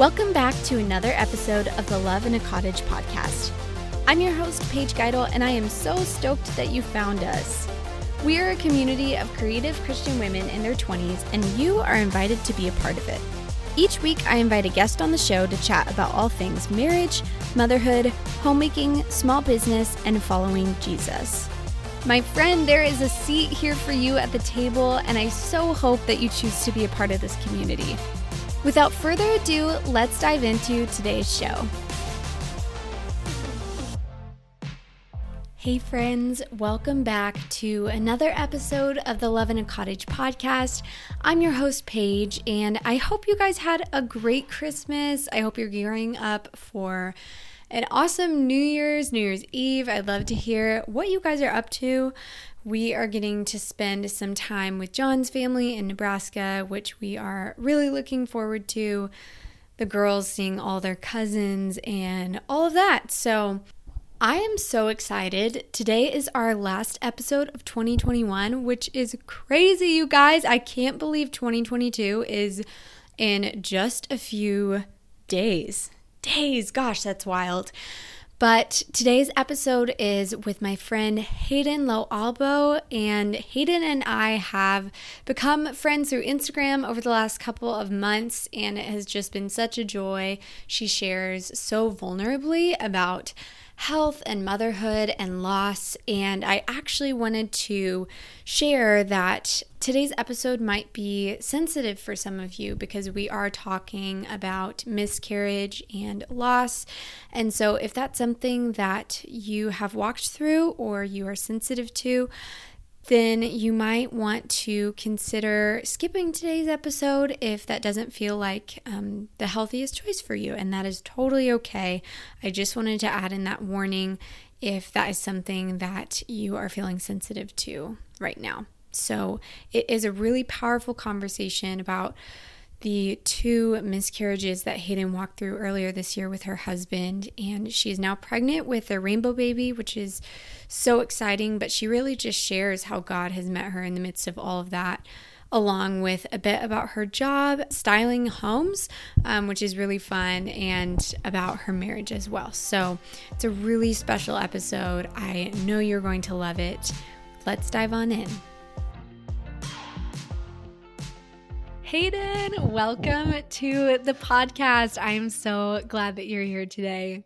Welcome back to another episode of the Love in a Cottage podcast. I'm your host, Paige Geidel, and I am so stoked that you found us. We are a community of creative Christian women in their 20s, and you are invited to be a part of it. Each week, I invite a guest on the show to chat about all things marriage, motherhood, homemaking, small business, and following Jesus. My friend, there is a seat here for you at the table, and I so hope that you choose to be a part of this community. Without further ado, let's dive into today's show. Hey friends, welcome back to another episode of the Love in a Cottage podcast. I'm your host, Paige, and I hope you guys had a great Christmas. I hope you're gearing up for an awesome New Year's Eve. I'd love to hear what you guys are up to. We are getting to spend some time with John's family in Nebraska, which we are really looking forward to. The girls seeing all their cousins and all of that. So I am so excited. Today is our last episode of 2021, which is crazy, you guys. I can't believe 2022 is in just a few days. Gosh, that's wild. But today's episode is with my friend Hayden Loalbo, and Hayden and I have become friends through Instagram over the last couple of months, and it has just been such a joy. She shares so vulnerably about health and motherhood and loss, and I actually wanted to share that today's episode might be sensitive for some of you because we are talking about miscarriage and loss. And so if that's something that you have walked through or you are sensitive to, then you might want to consider skipping today's episode if that doesn't feel like the healthiest choice for you, and that is totally okay. I just wanted to add in that warning if that is something that you are feeling sensitive to right now. So it is a really powerful conversation about the two miscarriages that Hayden walked through earlier this year with her husband, and she is now pregnant with their rainbow baby, which is so exciting, but she really just shares how God has met her in the midst of all of that, along with a bit about her job styling homes, which is really fun, and about her marriage as well. So it's a really special episode. I know you're going to love it. Let's dive on in. Hayden, welcome to the podcast. I am so glad that you're here today.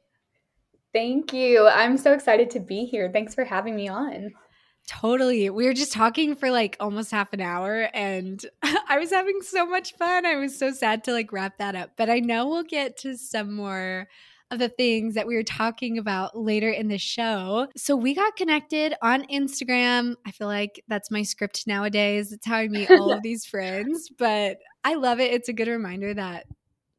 Thank you. I'm so excited to be here. Thanks for having me on. Totally. We were just talking for like almost half an hour, and I was having so much fun. I was so sad to like wrap that up, but I know we'll get to some more of the things that we were talking about later in the show. So we got connected on Instagram. I feel like that's my script nowadays. It's how I meet all of these friends, but I love it. It's a good reminder that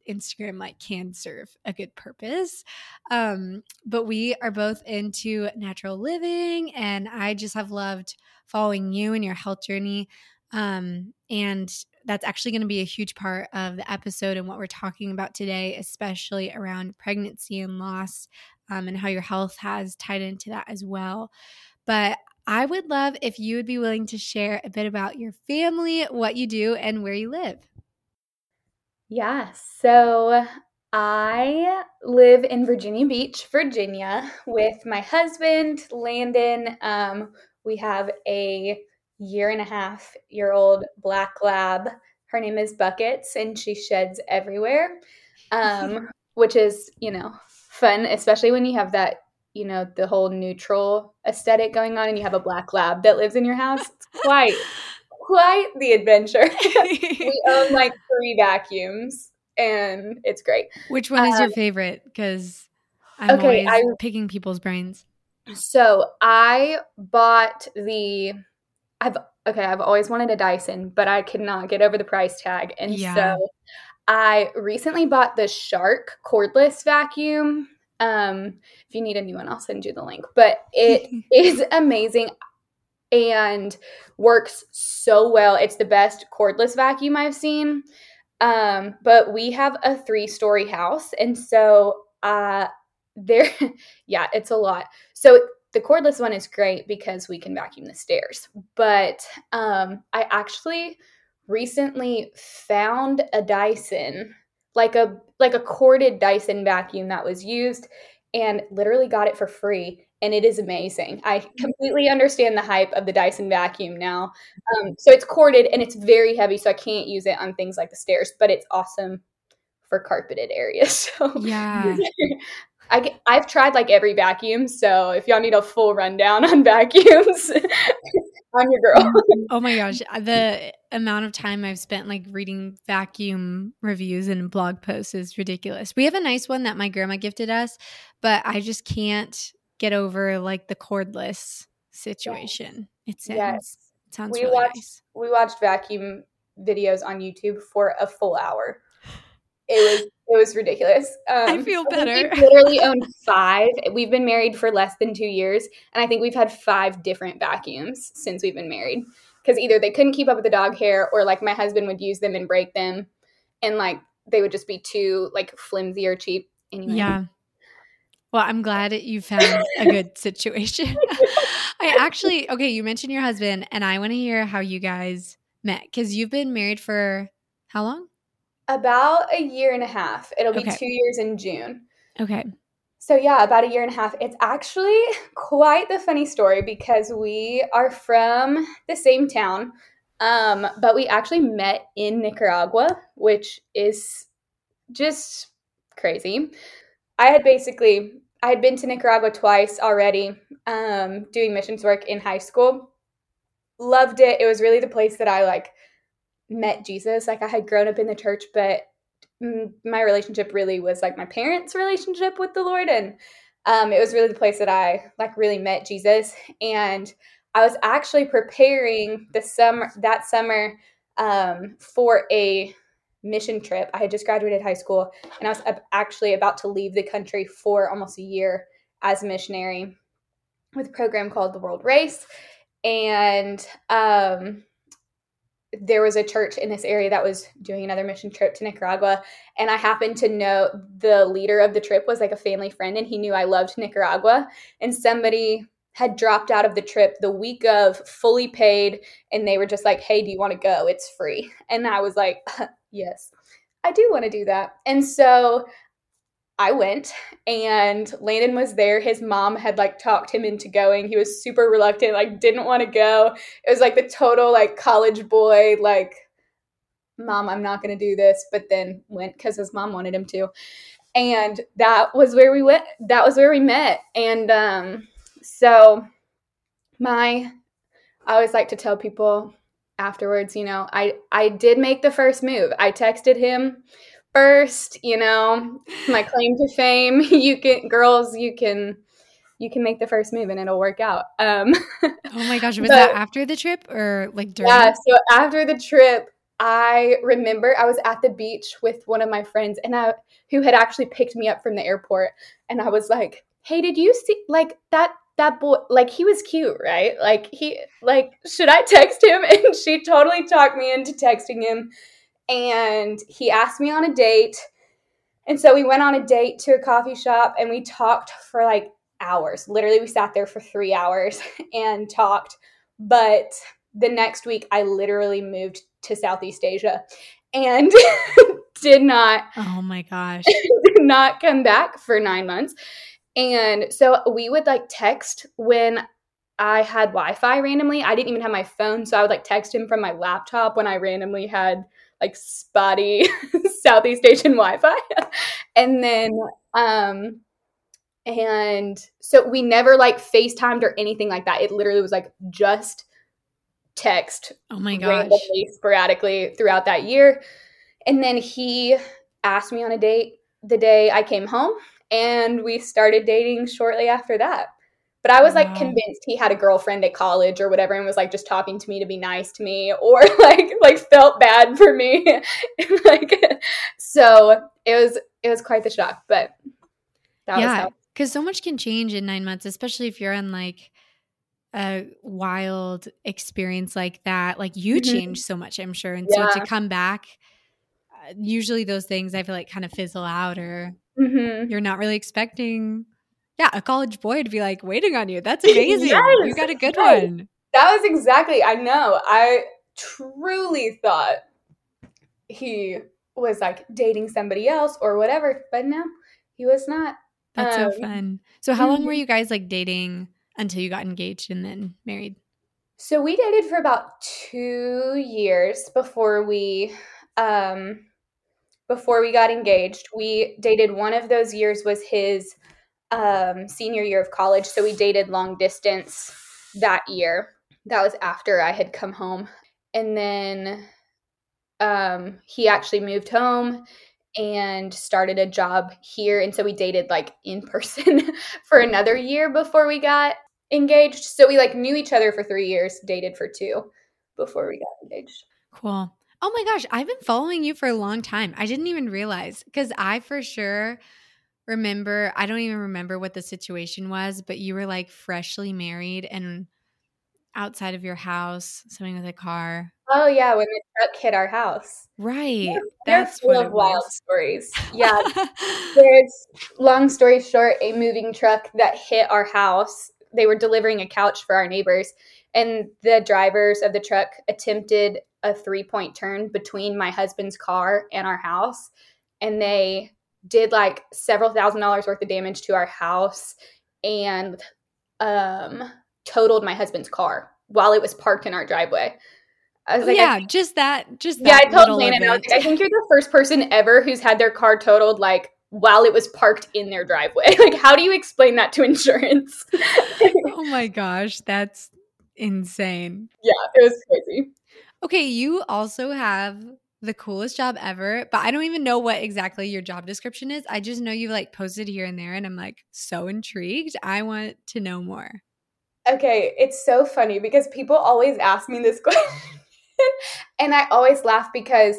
Instagram like can serve a good purpose. But we are both into natural living, and I just have loved following you and your health journey. And that's actually going to be a huge part of the episode and what we're talking about today, especially around pregnancy and loss, and how your health has tied into that as well. But I would love if you would be willing to share a bit about your family, what you do, and where you live. Yeah, so I live in Virginia Beach, Virginia, with my husband, Landon. We have a 1.5-year-old black lab. Her name is Buckets, and she sheds everywhere, which is, you know, fun, especially when you have that, you know, the whole neutral aesthetic going on and you have a black lab that lives in your house. It's quite the adventure. We own like 3 vacuums, and it's great. Which one is your favorite? Because I'm always picking people's brains. So I bought the I've always wanted a Dyson, but I could not get over the price tag. And so I recently bought the Shark cordless vacuum. If you need a new one, I'll send you the link. But it is amazing and works so well. It's the best cordless vacuum I've seen. But we have a 3-story house. And so it's a lot. So the cordless one is great because we can vacuum the stairs, but I actually recently found a Dyson like a corded Dyson vacuum that was used, and literally got it for free. And it is amazing. I completely understand the hype of the Dyson vacuum now. So it's corded and it's very heavy, so I can't use it on things like the stairs, but it's awesome for carpeted areas. So yeah. I've tried like every vacuum. So if y'all need a full rundown on vacuums, I'm your girl. Oh my gosh. The amount of time I've spent like reading vacuum reviews and blog posts is ridiculous. We have a nice one that my grandma gifted us, but I just can't get over like the cordless situation. Yes. It sounds we really watched, nice. We watched vacuum videos on YouTube for a full hour. It was ridiculous. I feel better. We literally owned 5. We've been married for less than 2 years, and I think we've had 5 different vacuums since we've been married, because either they couldn't keep up with the dog hair, or like my husband would use them and break them, and like they would just be too like flimsy or cheap. Anyway. Yeah. Well, I'm glad you found a good situation. Okay, you mentioned your husband, and I want to hear how you guys met, because you've been married for how long? About a year and a half. It'll be 2 years in June. Okay. So yeah, about a year and a half. It's actually quite the funny story, because we are from the same town, but we actually met in Nicaragua, which is just crazy. I had been to Nicaragua twice already, doing missions work in high school. Loved it. It was really the place that I like met Jesus. Like I had grown up in the church, but my relationship really was like my parents' relationship with the Lord. And it was really the place that I like really met Jesus. And I was actually preparing that summer for a mission trip. I had just graduated high school, and I was actually about to leave the country for almost a year as a missionary with a program called The World Race. And there was a church in this area that was doing another mission trip to Nicaragua. And I happened to know the leader of the trip was like a family friend, and he knew I loved Nicaragua. And somebody had dropped out of the trip the week of, fully paid, and they were just like, hey, do you want to go? It's free. And I was like, yes, I do want to do that. And so I went, and Landon was there. His mom had like talked him into going. He was super reluctant, like didn't want to go. It was like the total like college boy, like, mom, I'm not going to do this, but then went because his mom wanted him to. And that was where we went. That was where we met. And, so I always like to tell people afterwards, you know, I did make the first move. I texted him first, you know, my claim to fame. You can make the first move and it'll work out. Oh my gosh. Was that after the trip or like during? Yeah. So after the trip, I remember I was at the beach with one of my friends who had actually picked me up from the airport. And I was like, hey, did you see like that boy, like he was cute, right? Like should I text him? And she totally talked me into texting him. And he asked me on a date. And so we went on a date to a coffee shop, and we talked for like hours. Literally, we sat there for 3 hours and talked. But the next week I literally moved to Southeast Asia and did not. Oh my gosh. Did not come back for 9 months. And so we would like text when I had Wi-Fi randomly. I didn't even have my phone, so I would like text him from my laptop when I randomly had like spotty Southeast Asian Wi-Fi. And so we never like FaceTimed or anything like that. It literally was like just text. Oh my gosh. Randomly, sporadically throughout that year. And then he asked me on a date the day I came home. And we started dating shortly after that. But I was like convinced he had a girlfriend at college or whatever, and was like just talking to me to be nice to me, or like felt bad for me. And, so it was quite the shock, but that was how. Because so much can change in 9 months, especially if you're in like a wild experience like that. Like you change so much, I'm sure. And so to come back, usually those things I feel like kind of fizzle out, or you're not really expecting a college boy to be like waiting on you. That's amazing. Yes, you got a good one. That was exactly, I know. I truly thought he was like dating somebody else or whatever, but no, he was not. That's so fun. So how long were you guys like dating until you got engaged and then married? So we dated for about 2 years before we got engaged. We dated, one of those years was his senior year of college. So we dated long distance that year. That was after I had come home. And then he actually moved home and started a job here. And so we dated like in person for another year before we got engaged. So we like knew each other for 3 years, dated for 2 before we got engaged. Cool. Oh my gosh, I've been following you for a long time. I didn't even realize, because I for sure remember, I don't even remember what the situation was, but you were like freshly married and outside of your house, something with a car. Oh yeah, when the truck hit our house. Right. Yeah, that's full of wild stories. Yeah. There's, long story short, a moving truck that hit our house. They were delivering a couch for our neighbors, and the drivers of the truck attempted a 3-point turn between my husband's car and our house. And they did like several $1,000s worth of damage to our house and totaled my husband's car while it was parked in our driveway. I was like, yeah, just that. Yeah, I told Landon, I was like, I think you're the first person ever who's had their car totaled like while it was parked in their driveway. Like, how do you explain that to insurance? Oh my gosh, that's insane. Yeah, it was crazy. Okay, you also have the coolest job ever, but I don't even know what exactly your job description is. I just know you've like posted here and there, and I'm like so intrigued. I want to know more. Okay, it's so funny because people always ask me this question and I always laugh because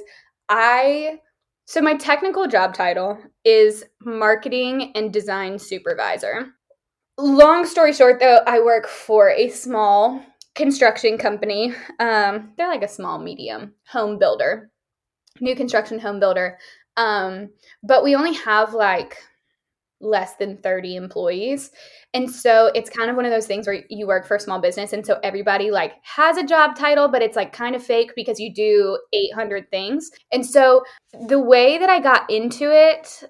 so my technical job title is marketing and design supervisor. Long story short though, I work for a small construction company. They're like a small medium home builder, new construction home builder. But we only have like less than 30 employees. And so it's kind of one of those things where you work for a small business. And so everybody like has a job title, but it's like kind of fake because you do 800 things. And so the way that I got into it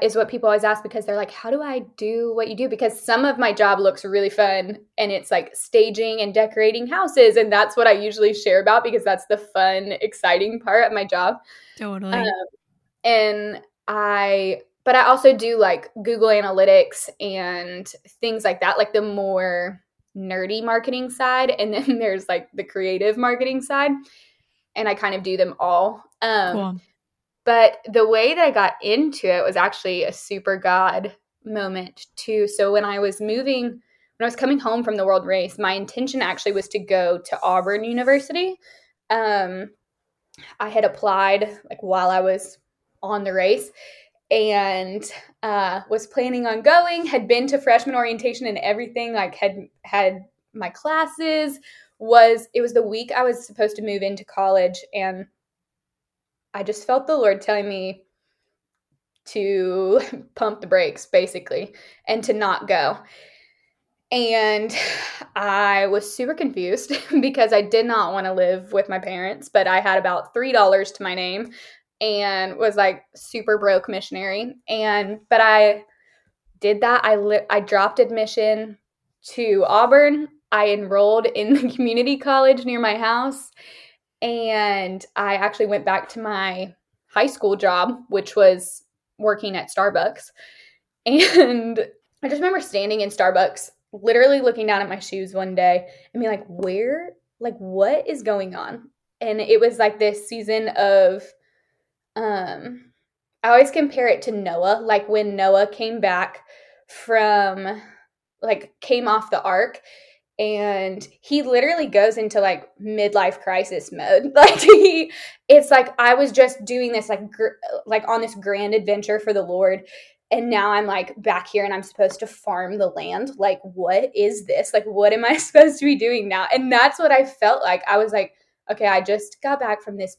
is what people always ask, because they're like, how do I do what you do? Because some of my job looks really fun and it's like staging and decorating houses. And that's what I usually share about because that's the fun, exciting part of my job. Totally. But I also do like Google Analytics and things like that, like the more nerdy marketing side. And then there's like the creative marketing side. And I kind of do them all. Cool. But the way that I got into it was actually a super God moment too. So when I was coming home from the World Race, my intention actually was to go to Auburn University. I had applied like while I was on the race. And was planning on going, had been to freshman orientation and everything, like had my classes. It was the week I was supposed to move into college, and I just felt the Lord telling me to pump the brakes, basically, and to not go. And I was super confused because I did not want to live with my parents, but I had about $3 to my name. And was like super broke missionary. But I did that. I dropped admission to Auburn. I enrolled in the community college near my house. And I actually went back to my high school job, which was working at Starbucks. And I just remember standing in Starbucks, literally looking down at my shoes one day and being like, what is going on? And it was like this season of, I always compare it to Noah, like when Noah came back came off the ark, and he literally goes into like midlife crisis mode. Like it's like, I was just doing this like on this grand adventure for the Lord. And now I'm like back here and I'm supposed to farm the land. Like, what is this? Like, what am I supposed to be doing now? And that's what I felt like. I was like, okay, I just got back from this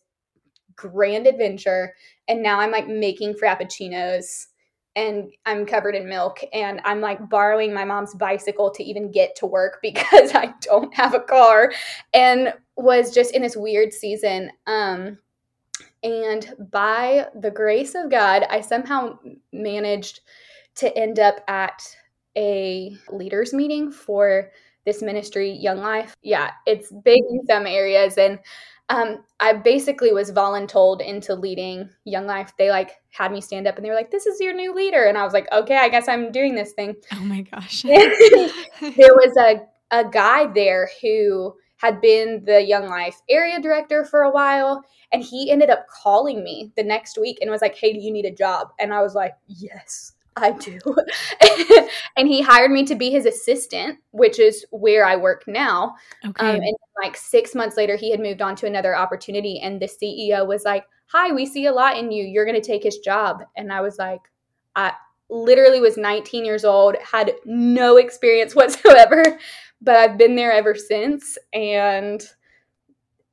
grand adventure, and now I'm like making frappuccinos and I'm covered in milk, and I'm like borrowing my mom's bicycle to even get to work because I don't have a car, and was just in this weird season And by the grace of God, I somehow managed to end up at a leaders meeting for this ministry, Young Life. Yeah, it's big in some areas. And I basically was voluntold into leading Young Life. They had me stand up and they were like, "This is your new leader." And I was like, "Okay, I guess I'm doing this thing." Oh my gosh. There was a guy there who had been the Young Life area director for a while. And he ended up calling me the next week and was like, "Hey, do you need a job?" And I was like, "Yes, I do." And he hired me to be his assistant, which is where I work now. Okay. And 6 months later, he had moved on to another opportunity. And the CEO was like, "Hi, we see a lot in you. You're going to take his job." And I was like, I literally was 19 years old, had no experience whatsoever, but I've been there ever since. And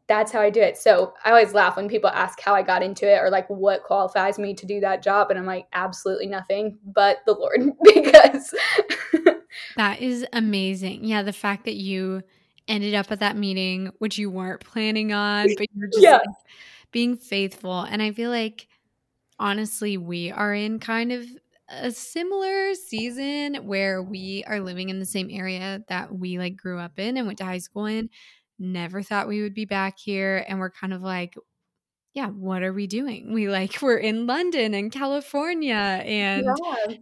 that's how I do it. So I always laugh when people ask how I got into it or what qualifies me to do that job. And I'm like, absolutely nothing but the Lord, because. That is amazing. Yeah. The fact that you ended up at that meeting, which you weren't planning on, but you're just being faithful. And I feel like, honestly, we are in kind of a similar season where we are living in the same area that we grew up in and went to high school in. Never thought we would be back here. And we're kind of like, yeah, what are we doing? We're in London and California. And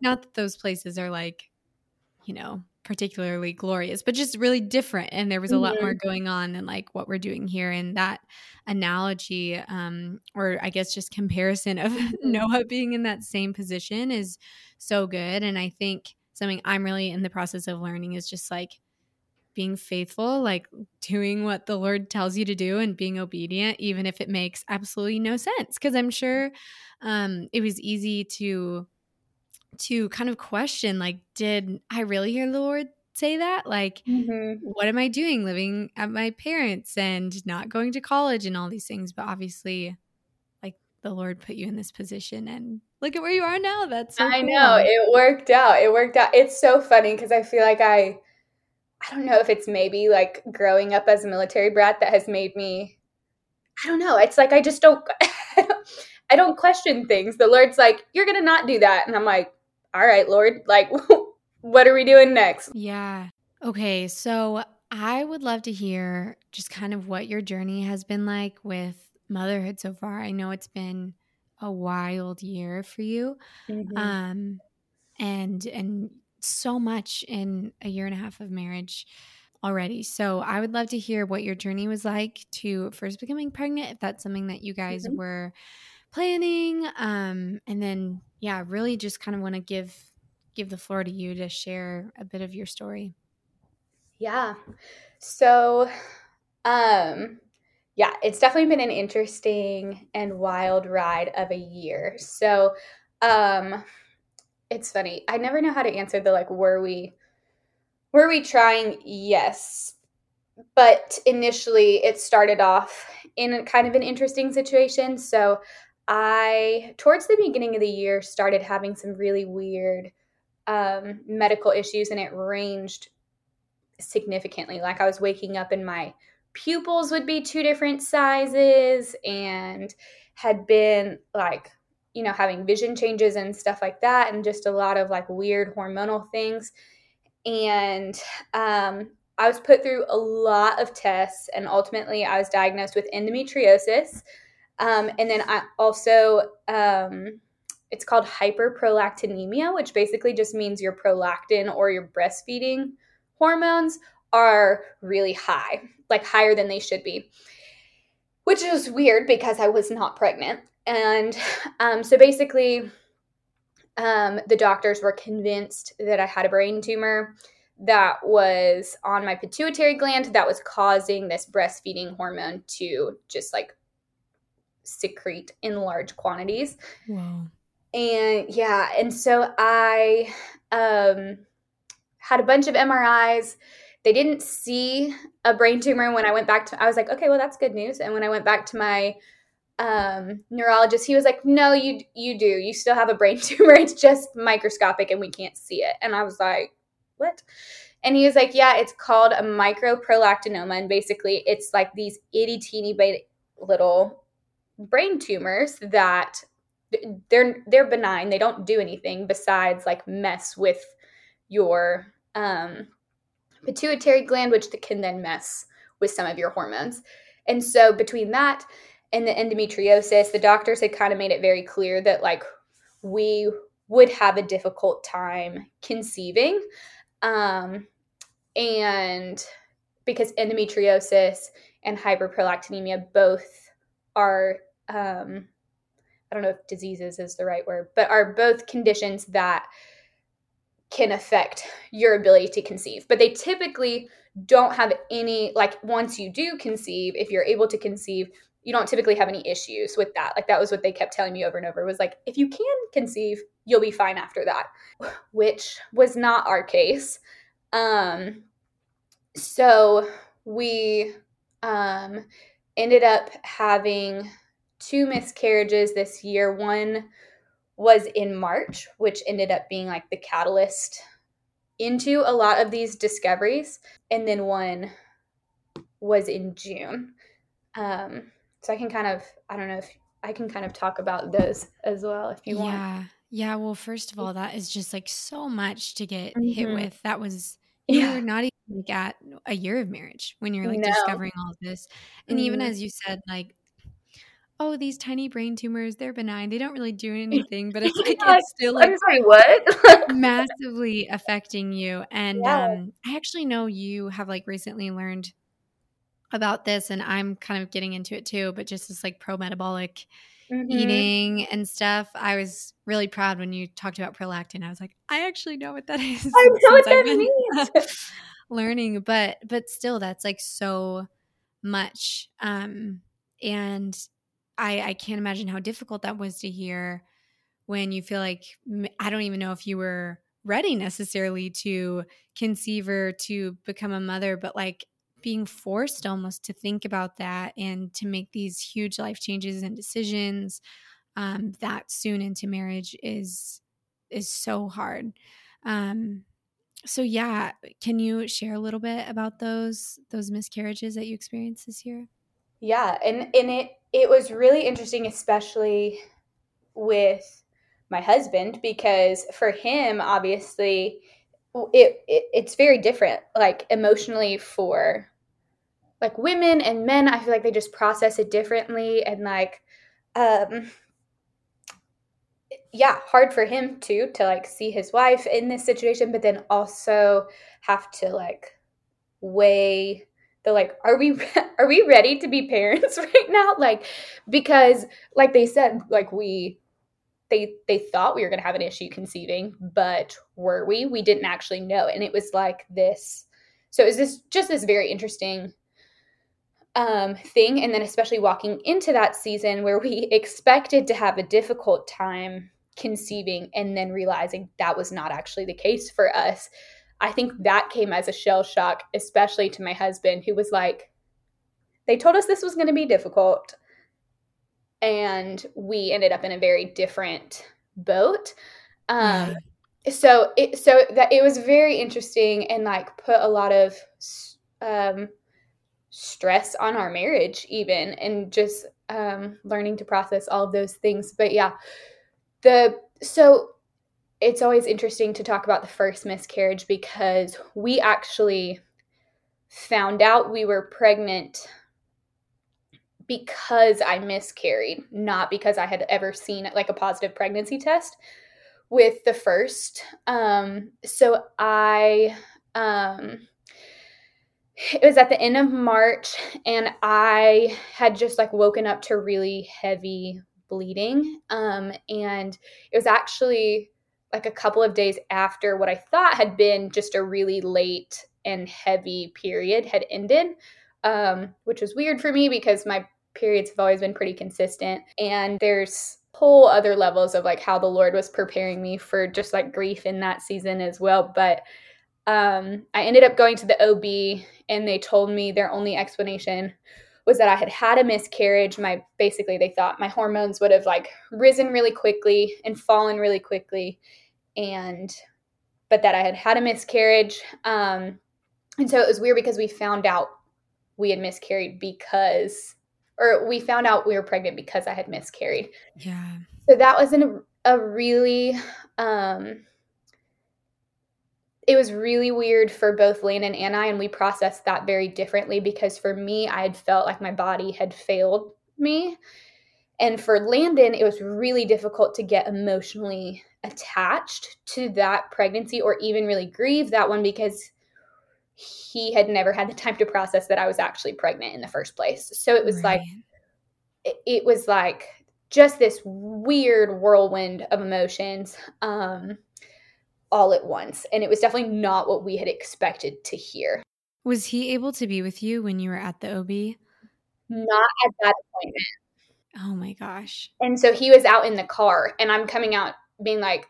not that those places are particularly glorious, but just really different. And there was a lot more going on than what we're doing here. And that analogy, or I guess just comparison of Noah being in that same position is so good. And I think something I'm really in the process of learning is just being faithful, doing what the Lord tells you to do and being obedient, even if it makes absolutely no sense. Because I'm sure it was easy to kind of question, did I really hear the Lord say that? What am I doing living at my parents' and not going to college and all these things? But obviously, the Lord put you in this position and look at where you are now. That's so cool. I know. It worked out. It's so funny because I feel like I don't know if it's maybe growing up as a military brat that has made me, I don't know. It's I just don't, I don't question things. The Lord's like, "You're going to not do that." And I'm like, "All right, Lord, what are we doing next?" Yeah. Okay. So I would love to hear just kind of what your journey has been with motherhood so far. I know it's been a wild year for you. Mm-hmm. And so much in a year and a half of marriage already. So I would love to hear what your journey was like to first becoming pregnant, if that's something that you guys were planning. And then, really just kind of want to give the floor to you to share a bit of your story. Yeah. So, it's definitely been an interesting and wild ride of a year. So, it's funny. I never know how to answer the were we trying? Yes. But initially it started off in a kind of an interesting situation. So I, towards the beginning of the year, started having some really weird medical issues, and it ranged significantly. I was waking up and my pupils would be two different sizes and had been having vision changes and stuff like that, and just a lot of weird hormonal things. And I was put through a lot of tests, and ultimately I was diagnosed with endometriosis. And then I also, it's called hyperprolactinemia, which basically just means your prolactin or your breastfeeding hormones are really high, higher than they should be, which is weird because I was not pregnant. And so basically, the doctors were convinced that I had a brain tumor that was on my pituitary gland that was causing this breastfeeding hormone to just secrete in large quantities. Wow. And and so I had a bunch of MRIs. They didn't see a brain tumor. When I went back to, I was like, okay, well, that's good news. And when I went back to my neurologist, he was like, no, you do, you still have a brain tumor. It's just microscopic and we can't see it. And I was like, what? And he was like, yeah, it's called a microprolactinoma. And basically it's these itty teeny bitty little brain tumors that they're benign. They don't do anything besides like mess with your pituitary gland, which can then mess with some of your hormones. And so between that and the endometriosis, the doctors had kind of made it very clear that like we would have a difficult time conceiving. And because endometriosis and hyperprolactinemia both are, I don't know if diseases is the right word, but are both conditions that can affect your ability to conceive. But they typically don't have any, like once you do conceive, if you're able to conceive, you don't typically have any issues with that. Like that was what they kept telling me over and over was like, if you can conceive, you'll be fine after that, which was not our case. So we ended up having 2 miscarriages this year. One was in March, which ended up being like the catalyst into a lot of these discoveries. And then one was in June. So I can kind of, I don't know if I can kind of talk about those as well if you want. Yeah. Well, first of all, that is just like so much to get hit with. That was, you're not even like at a year of marriage when you're like discovering all of this. And even as you said, like, oh, these tiny brain tumors, they're benign. They don't really do anything, but it's like, it's still like, I'm sorry, what? massively affecting you. And I actually know you have like recently learned about this, and I'm kind of getting into it too, but just this like pro-metabolic eating and stuff. I was really proud when you talked about prolactin. I was like, I actually know what that is. I know what that means. Learning, but still that's like so much. And I can't imagine how difficult that was to hear when you feel like I don't even know if you were ready necessarily to conceive or to become a mother, but like being forced almost to think about that and to make these huge life changes and decisions that soon into marriage is so hard. So yeah, can you share a little bit about those miscarriages that you experienced this year? Yeah, and it was really interesting, especially with my husband, because for him, obviously, it's very different, like emotionally for like women and men. I feel like they just process it differently and like, hard for him too to like see his wife in this situation, but then also have to like weigh the like, are we ready to be parents right now? Like, because like they said, like they thought we were going to have an issue conceiving, but were we? We didn't actually know. And it was like this. So it was this very interesting thing. And then especially walking into that season where we expected to have a difficult time conceiving and then realizing that was not actually the case for us. I think that came as a shell shock, especially to my husband, who was like, they told us this was going to be difficult. And we ended up in a very different boat. So it was very interesting and like put a lot of stress on our marriage even, and just learning to process all of those things. But yeah, so it's always interesting to talk about the first miscarriage because we actually found out we were pregnant because I miscarried, not because I had ever seen like a positive pregnancy test with the first. So I, it was at the end of March, and I had just like woken up to really heavy bleeding. And it was actually like a couple of days after what I thought had been just a really late and heavy period had ended, which was weird for me because my periods have always been pretty consistent. And there's whole other levels of like how the Lord was preparing me for just like grief in that season as well. But I ended up going to the OB, and they told me their only explanation was that I had a miscarriage. Basically they thought my hormones would have like risen really quickly and fallen really quickly, but that I had a miscarriage. And so it was weird because we found out we had miscarried because or we found out we were pregnant because I had miscarried. Yeah. So that was a really, it was really weird for both Landon and I, and we processed that very differently, because for me, I had felt like my body had failed me. And for Landon, it was really difficult to get emotionally attached to that pregnancy or even really grieve that one, because he had never had the time to process that I was actually pregnant in the first place. So it was right. It was like just this weird whirlwind of emotions all at once. And it was definitely not what we had expected to hear. Was he able to be with you when you were at the OB? Not at that appointment. Oh my gosh. And so he was out in the car, and I'm coming out being like,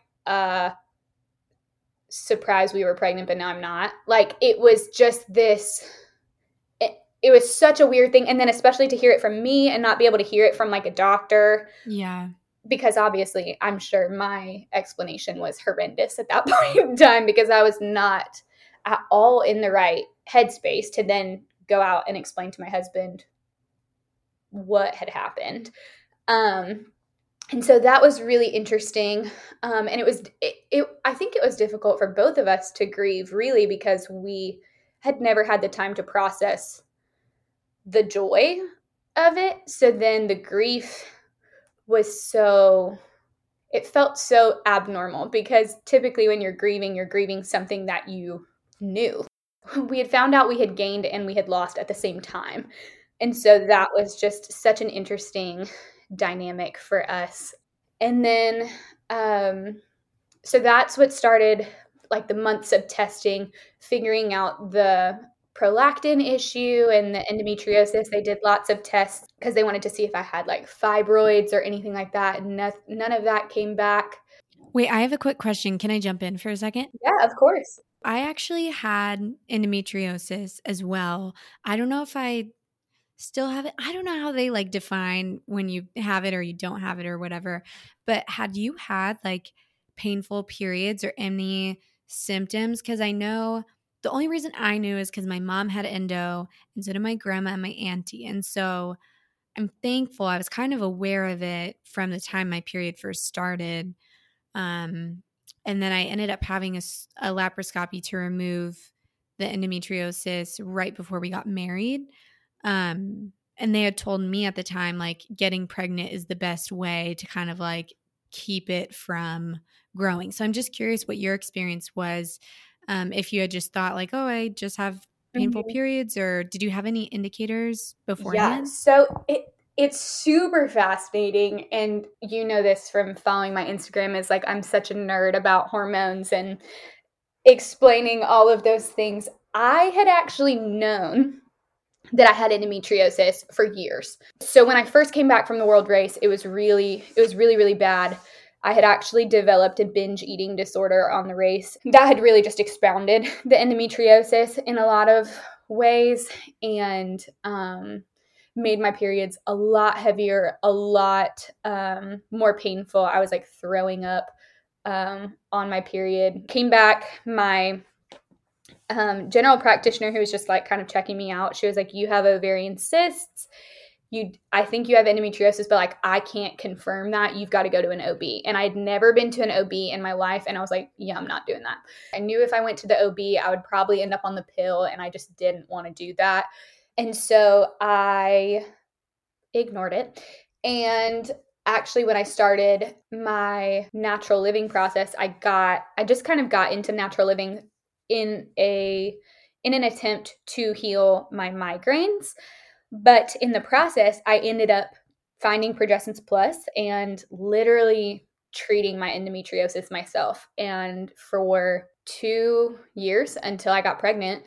surprised we were pregnant, but now I'm not. Like, it was just this, it was such a weird thing. And then especially to hear it from me and not be able to hear it from like a doctor. Yeah. Because obviously I'm sure my explanation was horrendous at that point in time, because I was not at all in the right headspace to then go out and explain to my husband what had happened. And so that was really interesting. And I think it was difficult for both of us to grieve, really, because we had never had the time to process the joy of it. So then the grief was it felt so abnormal, because typically when you're grieving something that you knew. We had found out we had gained and we had lost at the same time. And so that was just such an interesting dynamic for us. And then, so that's what started like the months of testing, figuring out the prolactin issue and the endometriosis. They did lots of tests because they wanted to see if I had like fibroids or anything like that. And none of that came back. Wait, I have a quick question. Can I jump in for a second? Yeah, of course. I actually had endometriosis as well. I don't know if I still have it. I don't know how they like define when you have it or you don't have it or whatever. But had you had like painful periods or any symptoms? Because I know the only reason I knew is because my mom had endo, and so did my grandma and my auntie. And so I'm thankful I was kind of aware of it from the time my period first started. And then I ended up having a laparoscopy to remove the endometriosis right before we got married. And they had told me at the time, like, getting pregnant is the best way to kind of like keep it from growing. So I'm just curious what your experience was. If you had just thought like, oh, I just have painful periods, or did you have any indicators beforehand? Yeah. So it's super fascinating. And you know this from following my Instagram, is like, I'm such a nerd about hormones and explaining all of those things. I had actually known that I had endometriosis for years. So when I first came back from the World Race, it was really bad. I had actually developed a binge eating disorder on the race that had really just expounded the endometriosis in a lot of ways, and made my periods a lot heavier, a lot more painful. I was like throwing up on my period. Came back, my general practitioner, who was just like kind of checking me out, she was like, you have ovarian cysts. I think you have endometriosis, but like, I can't confirm that. You've got to go to an OB. And I'd never been to an OB in my life. And I was like, yeah, I'm not doing that. I knew if I went to the OB, I would probably end up on the pill. And I just didn't want to do that. And so I ignored it. And actually, when I started my natural living process, I just kind of got into natural living in an attempt to heal my migraines. But in the process, I ended up finding Progessence Plus and literally treating my endometriosis myself. And for 2 years until I got pregnant,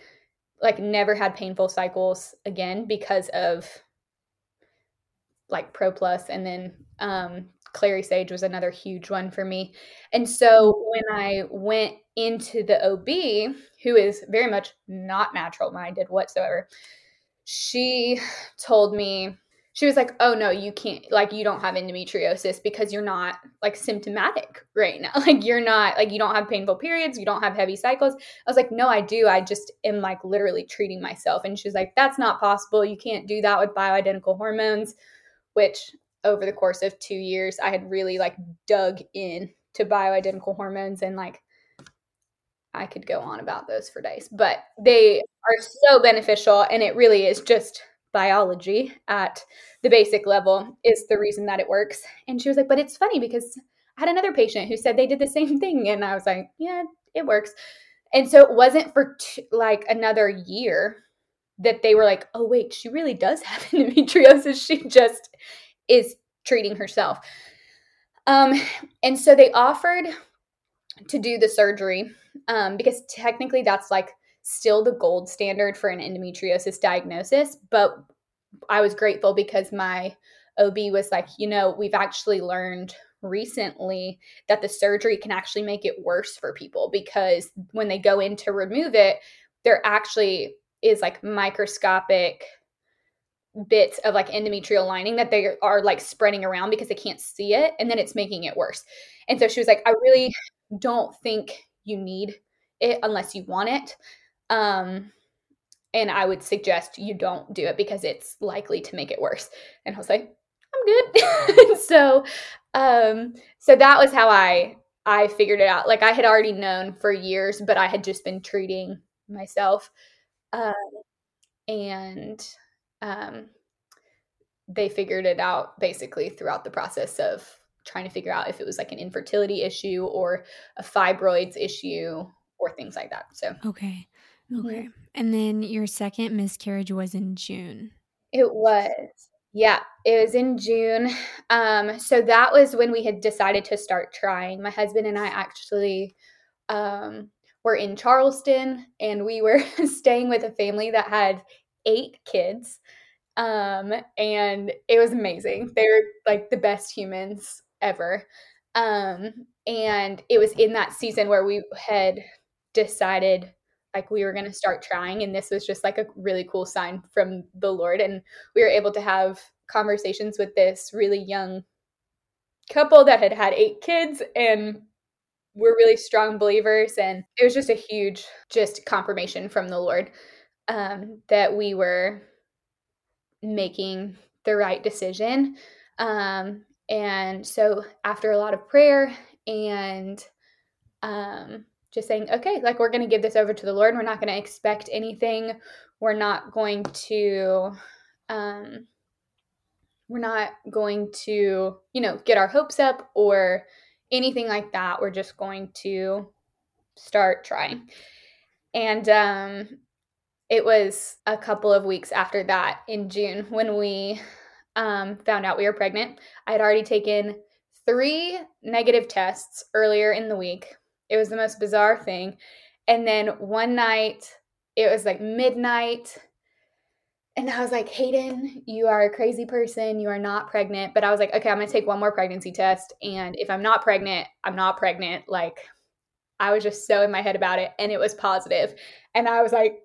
like, never had painful cycles again because of like Pro Plus. And then Clary Sage was another huge one for me. And so when I went into the OB, who is very much not natural minded whatsoever, she told me she was like, oh no, you can't, like, you don't have endometriosis because you're not like symptomatic right now. Like, you're not, like, you don't have painful periods. You don't have heavy cycles. I was like, no, I do. I just am like literally treating myself. And she was like, that's not possible. You can't do that with bioidentical hormones, which over the course of 2 years, I had really like dug in to bioidentical hormones. And like, I could go on about those for days, but they are so beneficial. And it really is just biology at the basic level is the reason that it works. And she was like, but it's funny because I had another patient who said they did the same thing. And I was like, yeah, it works. And so it wasn't for another year that they were like, oh wait, she really does have endometriosis. She just is treating herself. And so they offered to do the surgery because technically that's like still the gold standard for an endometriosis diagnosis. But I was grateful because my OB was like, you know, we've actually learned recently that the surgery can actually make it worse for people because when they go in to remove it, there actually is like microscopic bits of like endometrial lining that they are like spreading around because they can't see it. And then it's making it worse. And so she was like, I really don't think you need it unless you want it. And I would suggest you don't do it because it's likely to make it worse. And I was like, I'm good. So that was how I figured it out. Like I had already known for years, but I had just been treating myself. And they figured it out basically throughout the process of trying to figure out if it was like an infertility issue or a fibroids issue or things like that. So, Okay. And then your second miscarriage was in June. It was. Yeah, it was in June. So that was when we had decided to start trying. My husband and I actually were in Charleston and we were staying with a family that had 8 kids. And it was amazing. They were like the best humans ever. And it was in that season where we had decided like we were going to start trying. And this was just like a really cool sign from the Lord. And we were able to have conversations with this really young couple that had had 8 kids and were really strong believers. And it was just a huge, just confirmation from the Lord, that we were making the right decision. And so after a lot of prayer and, just saying, okay, like we're going to give this over to the Lord. We're not going to expect anything. We're not going to, you know, get our hopes up or anything like that. We're just going to start trying. And, it was a couple of weeks after that in June when we found out we were pregnant. I had already taken 3 negative tests earlier in the week. It was the most bizarre thing. And then one night, it was like midnight. And I was like, Hayden, you are a crazy person. You are not pregnant. But I was like, okay, I'm going to take one more pregnancy test. And if I'm not pregnant, I'm not pregnant. Like, I was just so in my head about it. And it was positive. And I was like,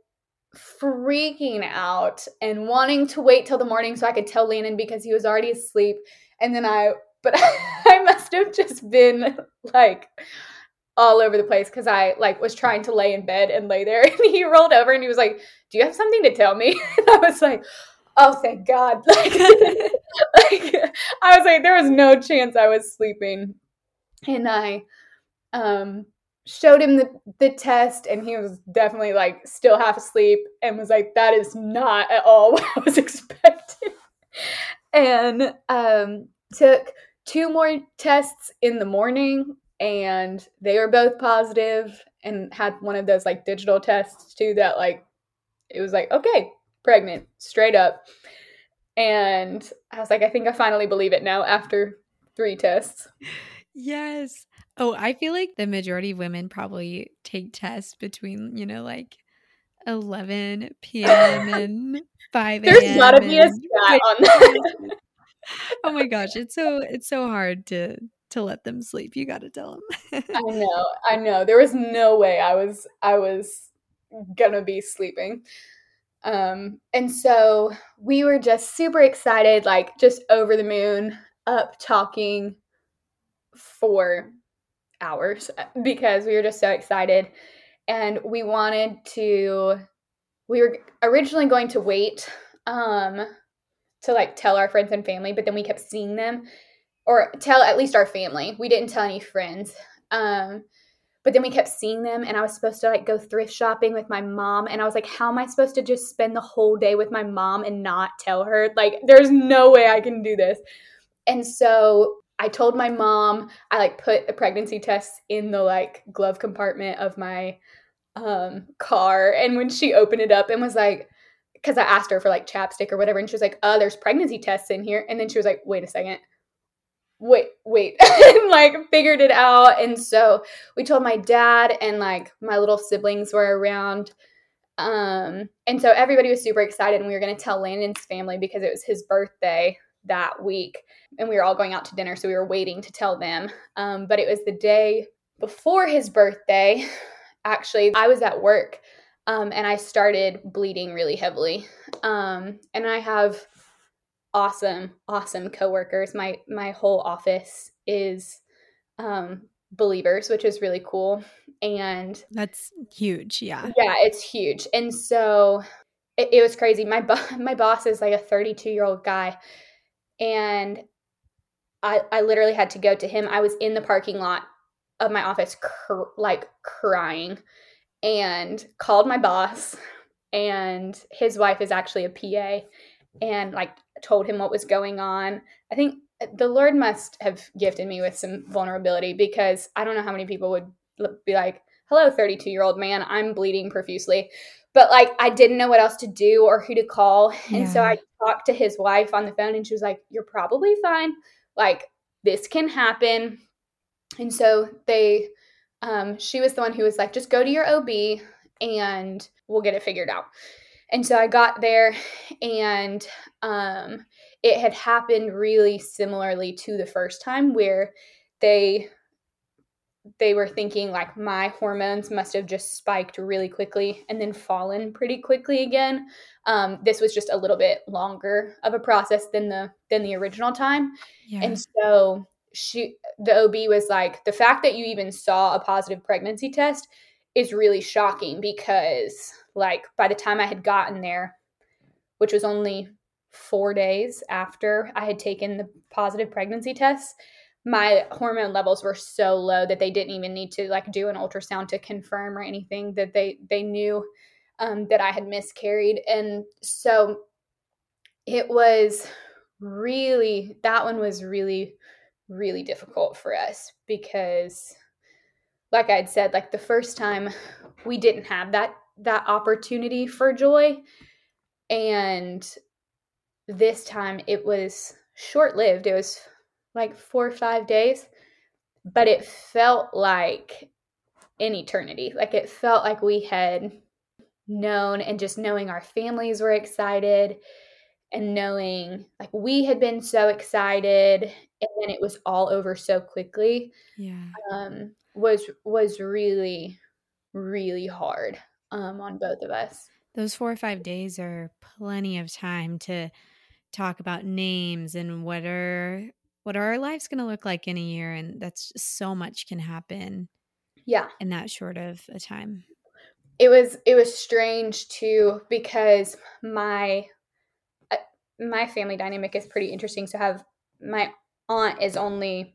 freaking out and wanting to wait till the morning so I could tell Landon because he was already asleep. And then I must have just been like all over the place because I like was trying to lay in bed and lay there and he rolled over and he was like, do you have something to tell me? And I was like, oh, thank God. I was like, there was no chance I was sleeping. And I, showed him the test and he was definitely like still half asleep and was like, that is not at all what I was expecting. And took 2 more tests in the morning and they were both positive and had one of those like digital tests too that like, it was like, okay, pregnant straight up. And I was like, I think I finally believe it now after 3 tests. Yes. Oh, I feel like the majority of women probably take tests between, you know, like 11 p.m. and 5 a.m. There's got to be a stat on that. Oh my gosh, it's so hard to let them sleep. You got to tell them. I know. There was no way I was gonna be sleeping. And so we were just super excited, like just over the moon, up talking for hours because we were just so excited. And we wanted to, we were originally going to wait to like tell our friends and family, but then we kept seeing them, or tell at least our family. We didn't tell any friends. But then we kept seeing them, and I was supposed to like go thrift shopping with my mom. And I was like, how am I supposed to just spend the whole day with my mom and not tell her? Like, there's no way I can do this. And so I told my mom. I like put a pregnancy test in the like glove compartment of my car. And when she opened it up and was like, because I asked her for like chapstick or whatever, and she was like, there's pregnancy tests in here. And then she was like, wait a second. Wait, and like figured it out. And so we told my dad, and like my little siblings were around. And so everybody was super excited, and we were going to tell Landon's family because it was his birthday that week, and we were all going out to dinner. So we were waiting to tell them. But it was the day before his birthday. Actually, I was at work, and I started bleeding really heavily. And I have awesome coworkers. My whole office is believers, which is really cool. And that's huge. Yeah, it's huge. And so it was crazy. My boss is like a 32-year-old guy, and I literally had to go to him. I was in the parking lot of my office crying, and called my boss, and his wife is actually a PA, and like told him what was going on. I think the Lord must have gifted me with some vulnerability, because I don't know how many people would be like, hello, 32-year-old man, I'm bleeding profusely. But like, I didn't know what else to do or who to call. Yeah. And so I talked to his wife on the phone, and she was like, you're probably fine. Like, this can happen. And so they, she was the one who was like, just go to your OB and we'll get it figured out. And so I got there, and it had happened really similarly to the first time, where they were thinking like my hormones must have just spiked really quickly and then fallen pretty quickly again. This was just a little bit longer of a process than the original time. Yeah. And so the OB was like, the fact that you even saw a positive pregnancy test is really shocking, because like by the time I had gotten there, which was only 4 days after I had taken the positive pregnancy tests, my hormone levels were so low that they didn't even need to like do an ultrasound to confirm or anything, that they knew that I had miscarried. And so it was really, that one was really, really difficult for us, because like I'd said, like the first time we didn't have that opportunity for joy. And this time it was short-lived. It was like 4 or 5 days, but it felt like an eternity. Like it felt like we had known, and just knowing our families were excited, and knowing like we had been so excited, and then it was all over so quickly. Yeah. Was really, really hard on both of us. Those 4 or 5 days are plenty of time to talk about names and what are our lives going to look like in a year. And that's just, so much can happen. Yeah. In that short of a time. It was strange too, because my family dynamic is pretty interesting. So my aunt is only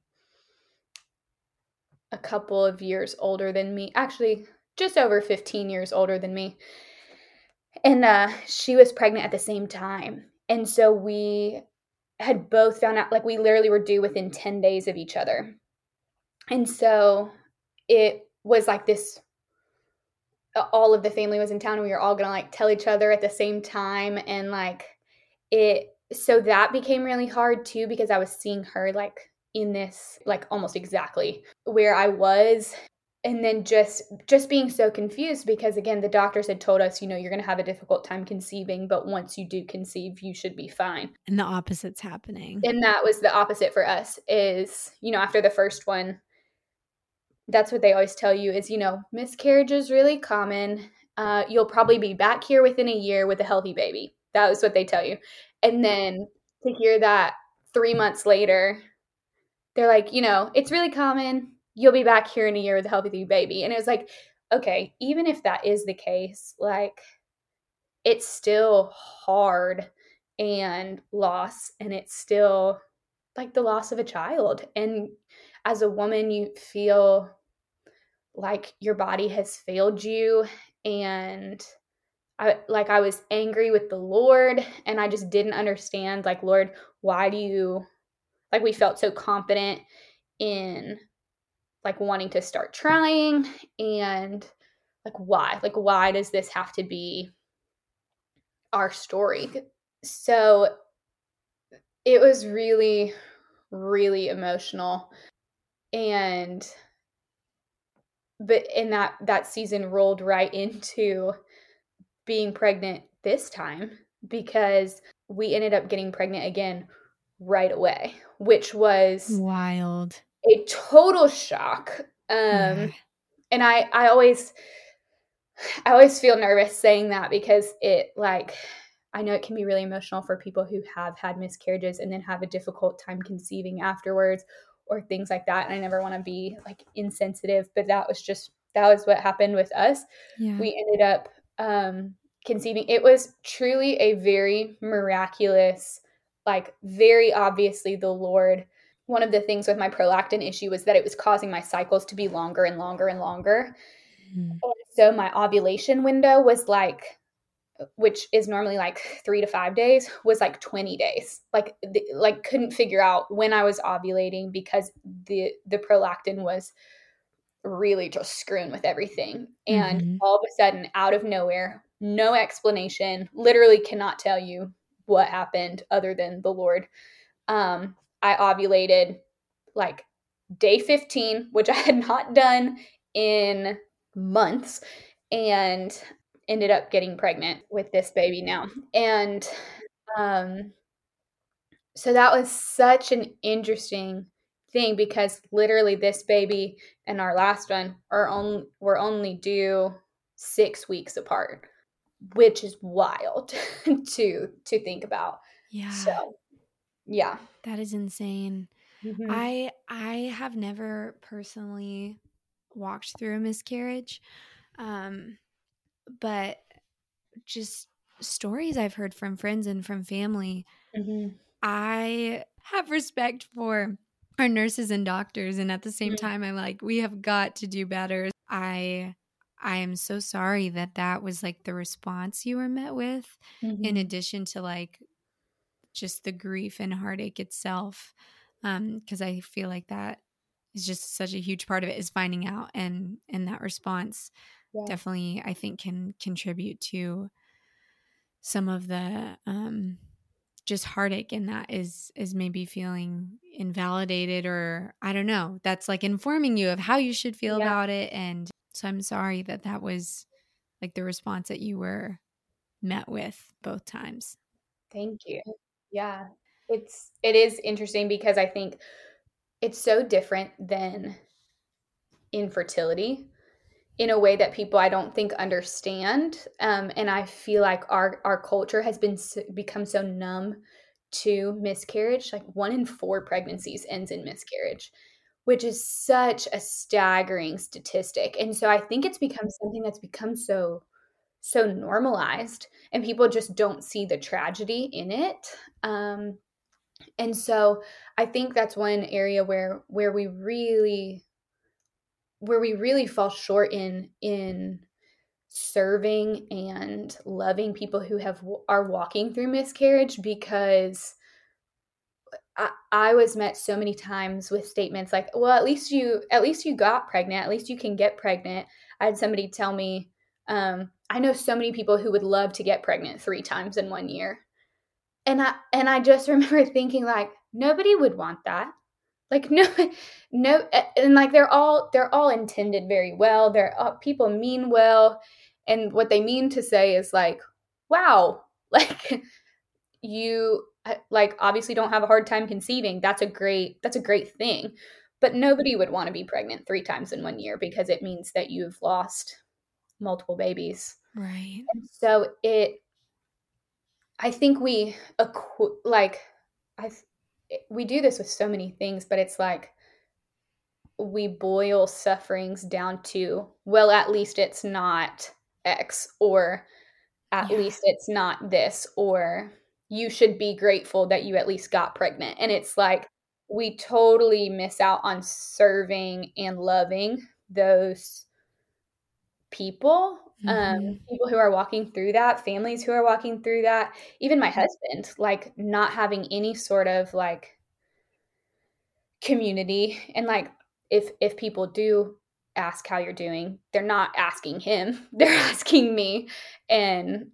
a couple of years older than me, actually just over 15 years older than me. And she was pregnant at the same time. And so we had both found out, like we literally were due within 10 days of each other. And so it was like this, all of the family was in town, and we were all going to like tell each other at the same time. And like so that became really hard too, because I was seeing her like in this, like almost exactly where I was. And then just being so confused, because again, the doctors had told us, you know, you're going to have a difficult time conceiving, but once you do conceive, you should be fine. And the opposite's happening. And that was the opposite for us is, you know, after the first one, that's what they always tell you is, you know, miscarriage is really common. You'll probably be back here within a year with a healthy baby. That was what they tell you. And then to hear that 3 months later, they're like, you know, it's really common. You'll be back here in a year with a healthy baby. And it was like, okay, even if that is the case, like, it's still hard and loss, and it's still like the loss of a child. And as a woman, you feel like your body has failed you. And I was angry with the Lord, and I just didn't understand, like, Lord, why do you, like, we felt so confident in, like, wanting to start trying, and like, why does this have to be our story? So it was really, really emotional. But that season rolled right into being pregnant this time, because we ended up getting pregnant again right away, which was wild, a total shock. And I always feel nervous saying that, because it, like, I know it can be really emotional for people who have had miscarriages and then have a difficult time conceiving afterwards or things like that. And I never want to be, like, insensitive, but that was what happened with us. Yeah. We ended up conceiving. It was truly a very miraculous, like, very obviously the Lord. One of the things with my prolactin issue was that it was causing my cycles to be longer and longer and longer. Mm. And so my ovulation window was like, which is normally like 3 to 5 days, was like 20 days. Like couldn't figure out when I was ovulating, because the prolactin was really just screwing with everything. And all of a sudden, out of nowhere, no explanation, literally cannot tell you what happened other than the Lord. I ovulated like day 15, which I had not done in months, and ended up getting pregnant with this baby now. And so that was such an interesting thing, because literally this baby and our last one were only due 6 weeks apart, which is wild to think about. Yeah. So, yeah. That is insane. Mm-hmm. I have never personally walked through a miscarriage. But just stories I've heard from friends and from family, I have respect for our nurses and doctors. And at the same time, I'm like, we have got to do better. I am so sorry that was like the response you were met with, in addition to like just the grief and heartache itself. 'Cause I feel like that is just such a huge part of it, is finding out, and that response. Yeah. Definitely, I think, can contribute to some of the just heartache, and that is maybe feeling invalidated, or I don't know. That's like informing you of how you should feel about it, and so I'm sorry that was like the response that you were met with both times. Thank you. Yeah, it is interesting, because I think it's so different than infertility, in a way that people I don't think understand. And I feel like our culture has become so numb to miscarriage. Like 1 in 4 pregnancies ends in miscarriage, which is such a staggering statistic. And so I think it's become something that's become so normalized, and people just don't see the tragedy in it. And so I think that's one area where we really fall short in serving and loving people who are walking through miscarriage, because I was met so many times with statements like, well, at least you got pregnant, at least you can get pregnant. I had somebody tell me, I know so many people who would love to get pregnant 3 times in 1 year. And I just remember thinking, like, nobody would want that. Like, no, and like they're all intended very well. People mean well, and what they mean to say is like, wow, like you, like, obviously don't have a hard time conceiving. That's a great thing. But nobody would want to be pregnant 3 times in 1 year, because it means that you've lost multiple babies Right. And so I think we, we do this with so many things, but it's like we boil sufferings down to, well, at least it's not X, or at least it's not this, or you should be grateful that you at least got pregnant. And it's like, we totally miss out on serving and loving those people, people who are walking through that, families who are walking through that, even my husband, like not having any sort of like community. And like, if people do ask how you're doing, they're not asking him, they're asking me. And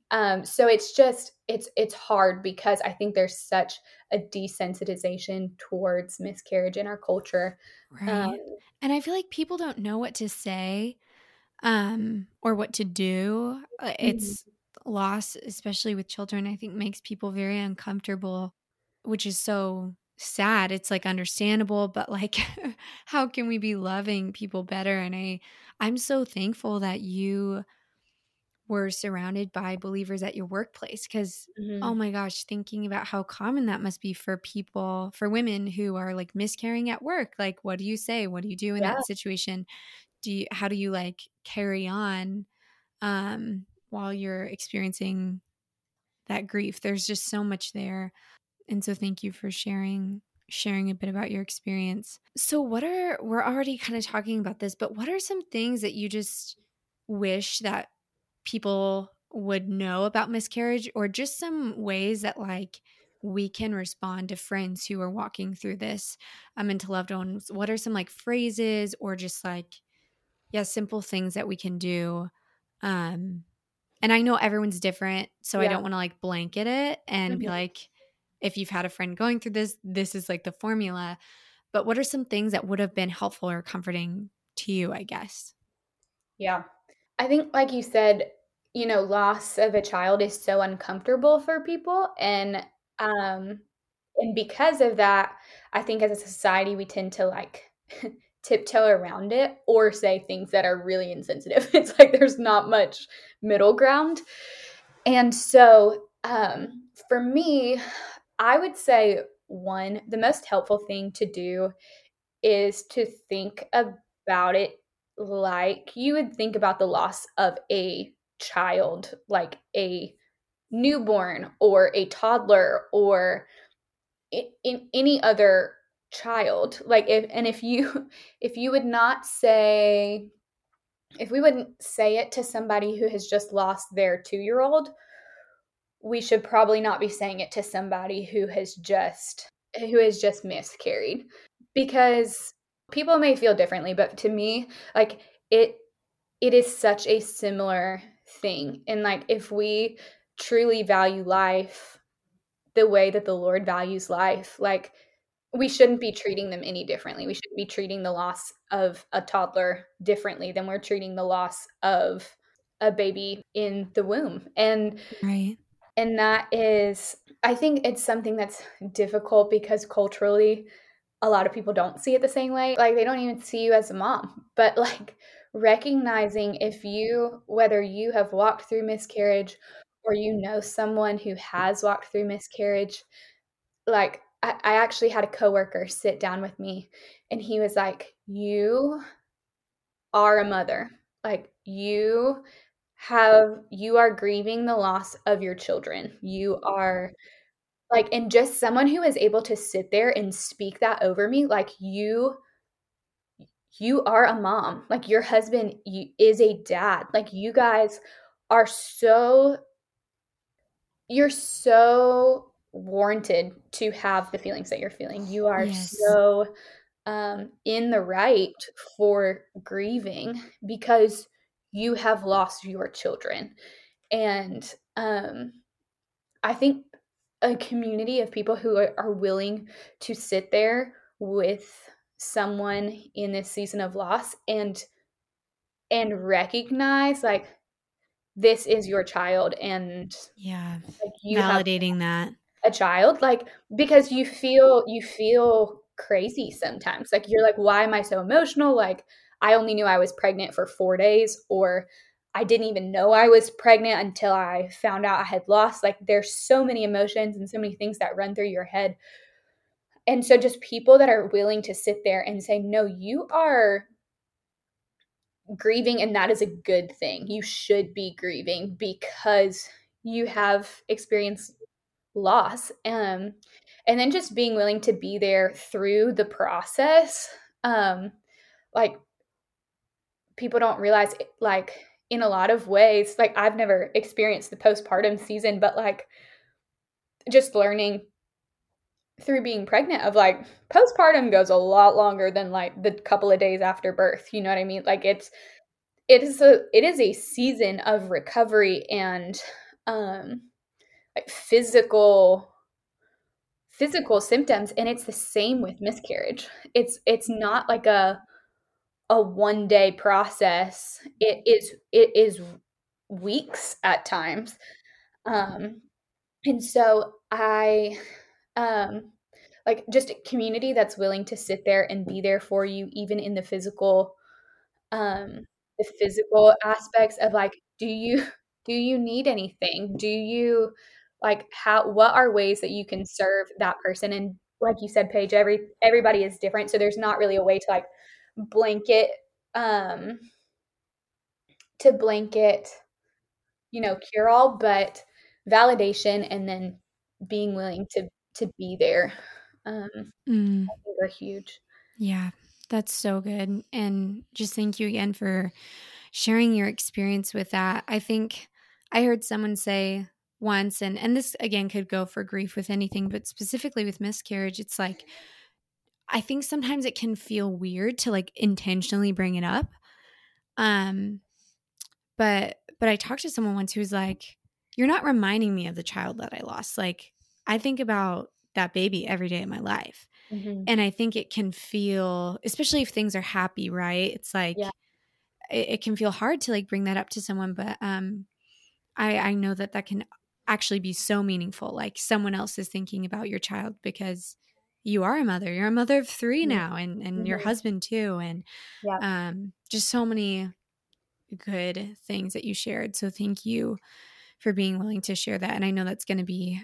so it's just, it's hard because I think there's such a desensitization towards miscarriage in our culture. Right. And I feel like people don't know what to say or what to do. It's loss, especially with children, I think makes people very uncomfortable, which is so sad. It's like understandable, but like, how can we be loving people better? And I'm so thankful that you were surrounded by believers at your workplace, because oh my gosh, thinking about how common that must be for people, for women who are like miscarrying at work. Like, what do you say? What do you do in that situation? How do you like carry on while you're experiencing that grief? There's just so much there. And so thank you for sharing a bit about your experience. So we're already kind of talking about this, but what are some things that you just wish that people would know about miscarriage, or just some ways that like we can respond to friends who are walking through this and to loved ones? What are some like phrases or just like, simple things that we can do? And I know everyone's different, so I don't want to like blanket it and be like, if you've had a friend going through this, this is like the formula. But what are some things that would have been helpful or comforting to you, I guess? Yeah. I think like you said, you know, loss of a child is so uncomfortable for people. And because of that, I think as a society, we tend to like tiptoe around it or say things that are really insensitive. It's like there's not much middle ground. And so for me, I would say the most helpful thing to do is to think about it like you would think about the loss of a child, like a newborn or a toddler or in any other child. Like if we wouldn't say it to somebody who has just lost their 2-year-old, we should probably not be saying it to somebody who has just miscarried, because people may feel differently, but to me, like it is such a similar thing. And like, if we truly value life the way that the Lord values life, like we shouldn't be treating them any differently. We shouldn't be treating the loss of a toddler differently than we're treating the loss of a baby in the womb. And right. And that is, I think it's something that's difficult because culturally, a lot of people don't see it the same way. Like they don't even see you as a mom, but like recognizing whether you have walked through miscarriage or you know someone who has walked through miscarriage. Like I actually had a coworker sit down with me and he was like, you are a mother. Like you are grieving the loss of your children. You are like, and just someone who is able to sit there and speak that over me, like you are a mom, like your husband is a dad, like you guys are you're so warranted to have the feelings that you're feeling. You are so in the right for grieving because you have lost your children. And I think a community of people who are willing to sit there with someone in this season of loss and recognize like this is your child and like you validating that a child, like because you feel crazy sometimes. Like you're like, why am I so emotional? Like I only knew I was pregnant for 4 days, or I didn't even know I was pregnant until I found out I had lost. Like, there's so many emotions and so many things that run through your head. And so just people that are willing to sit there and say, no, you are grieving, and that is a good thing. You should be grieving because you have experienced loss. And then just being willing to be there through the process. Like, people don't realize, like, in a lot of ways, like, I've never experienced the postpartum season, but like, just learning through being pregnant of like, postpartum goes a lot longer than like the couple of days after birth. You know what I mean? Like, it is a season of recovery and like physical symptoms. And it's the same with miscarriage. It's not like a one-day process. It is weeks at times. And so I like, just a community that's willing to sit there and be there for you, even in the physical aspects of like, do you need anything? Do you like, what are ways that you can serve that person? And like you said, Paige, everybody is different. So there's not really a way to like blanket, you know, cure all, but validation and then being willing to be there. I think they're huge. Yeah, that's so good. And just thank you again for sharing your experience with that. I think I heard someone say once, and this again could go for grief with anything, but specifically with miscarriage, it's like, I think sometimes it can feel weird to like intentionally bring it up. But I talked to someone once who was like, you're not reminding me of the child that I lost. Like, I think about that baby every day of my life. Mm-hmm. And I think it can feel, especially if things are happy, right? It's like, yeah, it can feel hard to like bring that up to someone, but I know that can actually be so meaningful. Like, someone else is thinking about your child because you are a mother. You're a mother of three now, and mm-hmm. your husband too. And yeah. Just so many good things that you shared. So thank you for being willing to share that. And I know that's going to be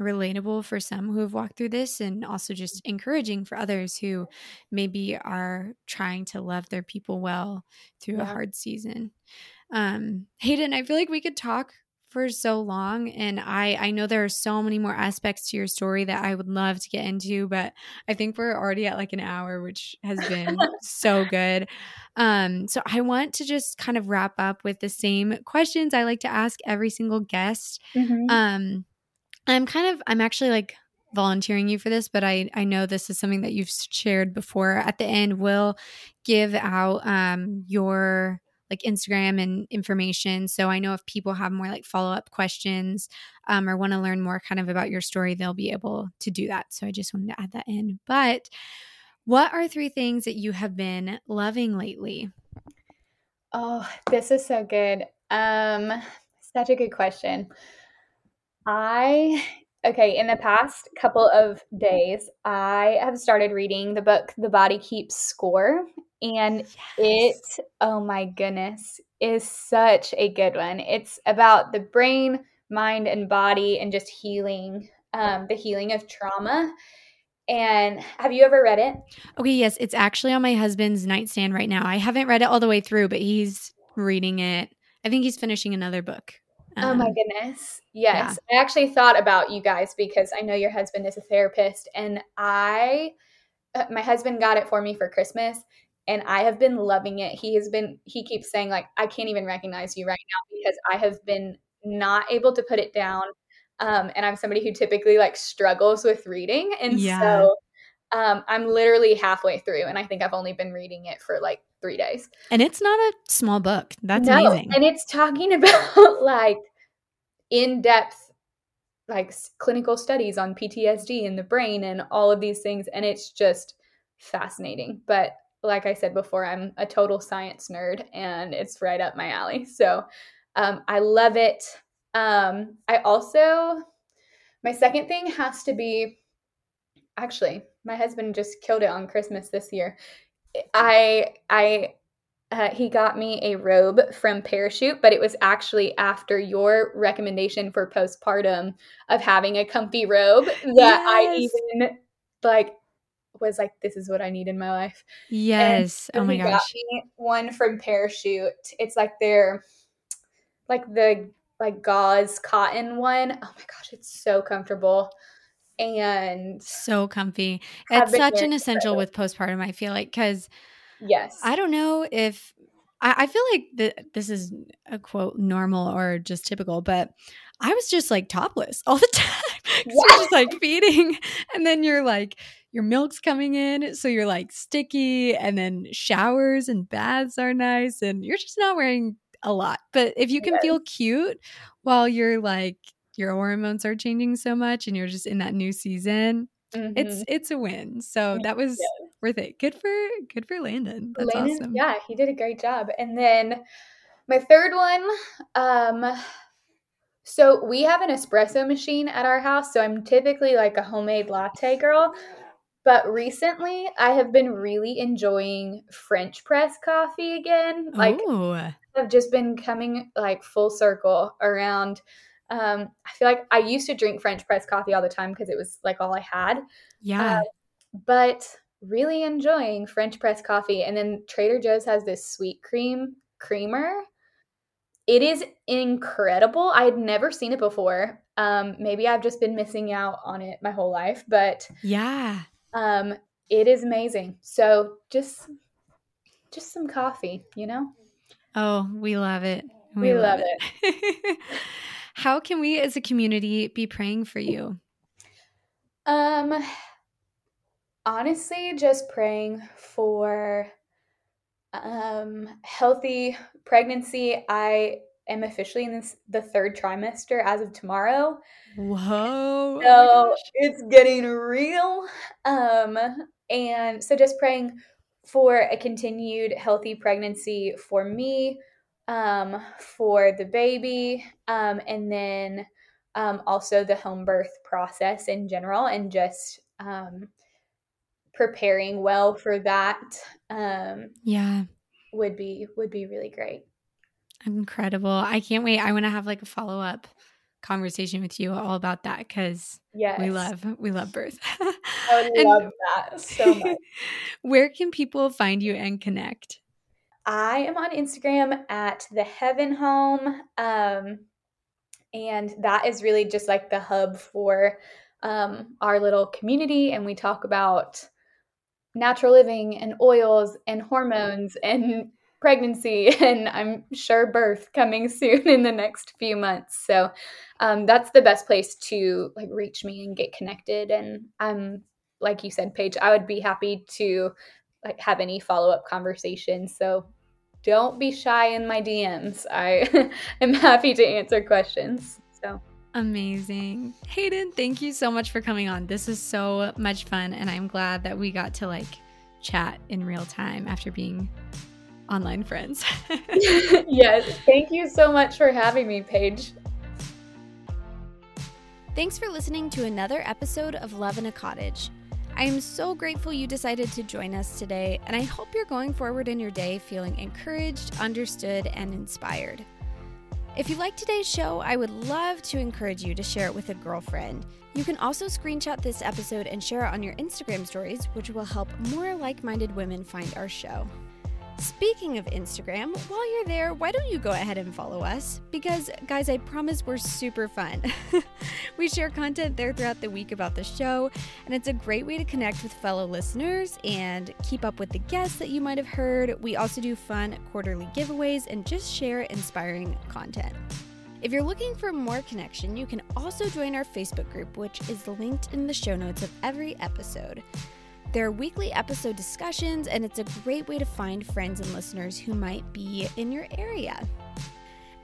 relatable for some who have walked through this, and also just encouraging for others who maybe are trying to love their people well through a hard season. Hayden, I feel like we could talk for so long, and I know there are so many more aspects to your story that I would love to get into, but I think we're already at like an hour, which has been so good. So I want to just kind of wrap up with the same questions I like to ask every single guest. Mm-hmm. I'm actually like volunteering you for this, but I know this is something that you've shared before. At the end, we'll give out your like Instagram and information. So I know if people have more like follow-up questions or want to learn more kind of about your story, they'll be able to do that. So I just wanted to add that in. But what are three things that you have been loving lately? Oh, this is so good. Such a good question. In the past couple of days, I have started reading the book, The Body Keeps Score. And yes. It, oh my goodness, is such a good one. It's about the brain, mind, and body, and just healing, the healing of trauma. And have you ever read it? Okay, yes. It's actually on my husband's nightstand right now. I haven't read it all the way through, but he's reading it. I think he's finishing another book. Oh my goodness. Yes. Yeah. I actually thought about you guys because I know your husband is a therapist, and my husband got it for me for Christmas. And I have been loving it. He keeps saying like, I can't even recognize you right now because I have been not able to put it down. And I'm somebody who typically like struggles with reading. And so I'm literally halfway through, and I think I've only been reading it for like 3 days. And it's not a small book. That's amazing. And it's talking about like in-depth, like clinical studies on PTSD and the brain and all of these things. And it's just fascinating. But like I said before, I'm a total science nerd, and it's right up my alley. So I love it. My second thing has to be, actually, my husband just killed it on Christmas this year. I he got me a robe from Parachute, but it was actually after your recommendation for postpartum of having a comfy robe that I even was like, this is what I need in my life. Yes. And oh my gosh. Got me one from Parachute. It's like their, the gauze cotton one. Oh my gosh. It's so comfortable. And so comfy. It's such an essential with postpartum, I feel like, because yes. I don't know if – I feel like this is a quote normal or just typical, but I was just topless all the time. Yes. You're just feeding and then you're your milk's coming in, so you're sticky, and then showers and baths are nice and you're just not wearing a lot. But if you can feel cute while you're your hormones are changing so much and you're just in that new season – mm-hmm. It's a win. So that was worth it. Good for Landon. That's awesome. Yeah, he did a great job. And then my third one, so we have an espresso machine at our house. So I'm typically a homemade latte girl. But recently I have been really enjoying French press coffee again. I've just been coming full circle around. I feel like I used to drink French press coffee all the time because it was all I had. Yeah. But really enjoying French press coffee. And then Trader Joe's has this sweet cream creamer. It is incredible. I had never seen it before. Maybe I've just been missing out on it my whole life. But yeah, it is amazing. So just some coffee, you know? Oh, we love it. We love it. How can we as a community be praying for you? Honestly, just praying for healthy pregnancy. I am officially in the third trimester as of tomorrow. Whoa. So it's getting real. And so just praying for a continued healthy pregnancy for me, for the baby, and then also the home birth process in general, and just preparing well for that would be really great. Incredible. I can't wait. I want to have a follow-up conversation with you all about that, because we love birth. I would love that so much. Where can people find you and connect? I am on Instagram at theheavenhome, and that is really just the hub for our little community, and we talk about natural living and oils and hormones and pregnancy, and I'm sure birth coming soon in the next few months. So that's the best place to reach me and get connected. And I'm like you said, Paige, I would be happy to have any follow-up conversations. So don't be shy in my DMs. I am happy to answer questions. So amazing. Hayden, thank you so much for coming on. This is so much fun. And I'm glad that we got to chat in real time after being online friends. Yes. Thank you so much for having me, Paige. Thanks for listening to another episode of Love in a Cottage. I am so grateful you decided to join us today, and I hope you're going forward in your day feeling encouraged, understood, and inspired. If you like today's show, I would love to encourage you to share it with a girlfriend. You can also screenshot this episode and share it on your Instagram stories, which will help more like-minded women find our show. Speaking of Instagram, while you're there, why don't you go ahead and follow us? Because, guys, I promise we're super fun. We share content there throughout the week about the show, and it's a great way to connect with fellow listeners and keep up with the guests that you might have heard. We also do fun quarterly giveaways and just share inspiring content. If you're looking for more connection, you can also join our Facebook group, which is linked in the show notes of every episode. There are weekly episode discussions, and it's a great way to find friends and listeners who might be in your area.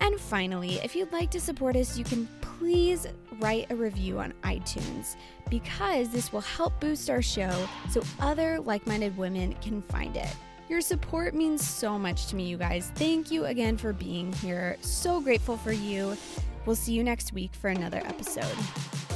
And finally, if you'd like to support us, you can please write a review on iTunes, because this will help boost our show so other like-minded women can find it. Your support means so much to me, you guys. Thank you again for being here. So grateful for you. We'll see you next week for another episode.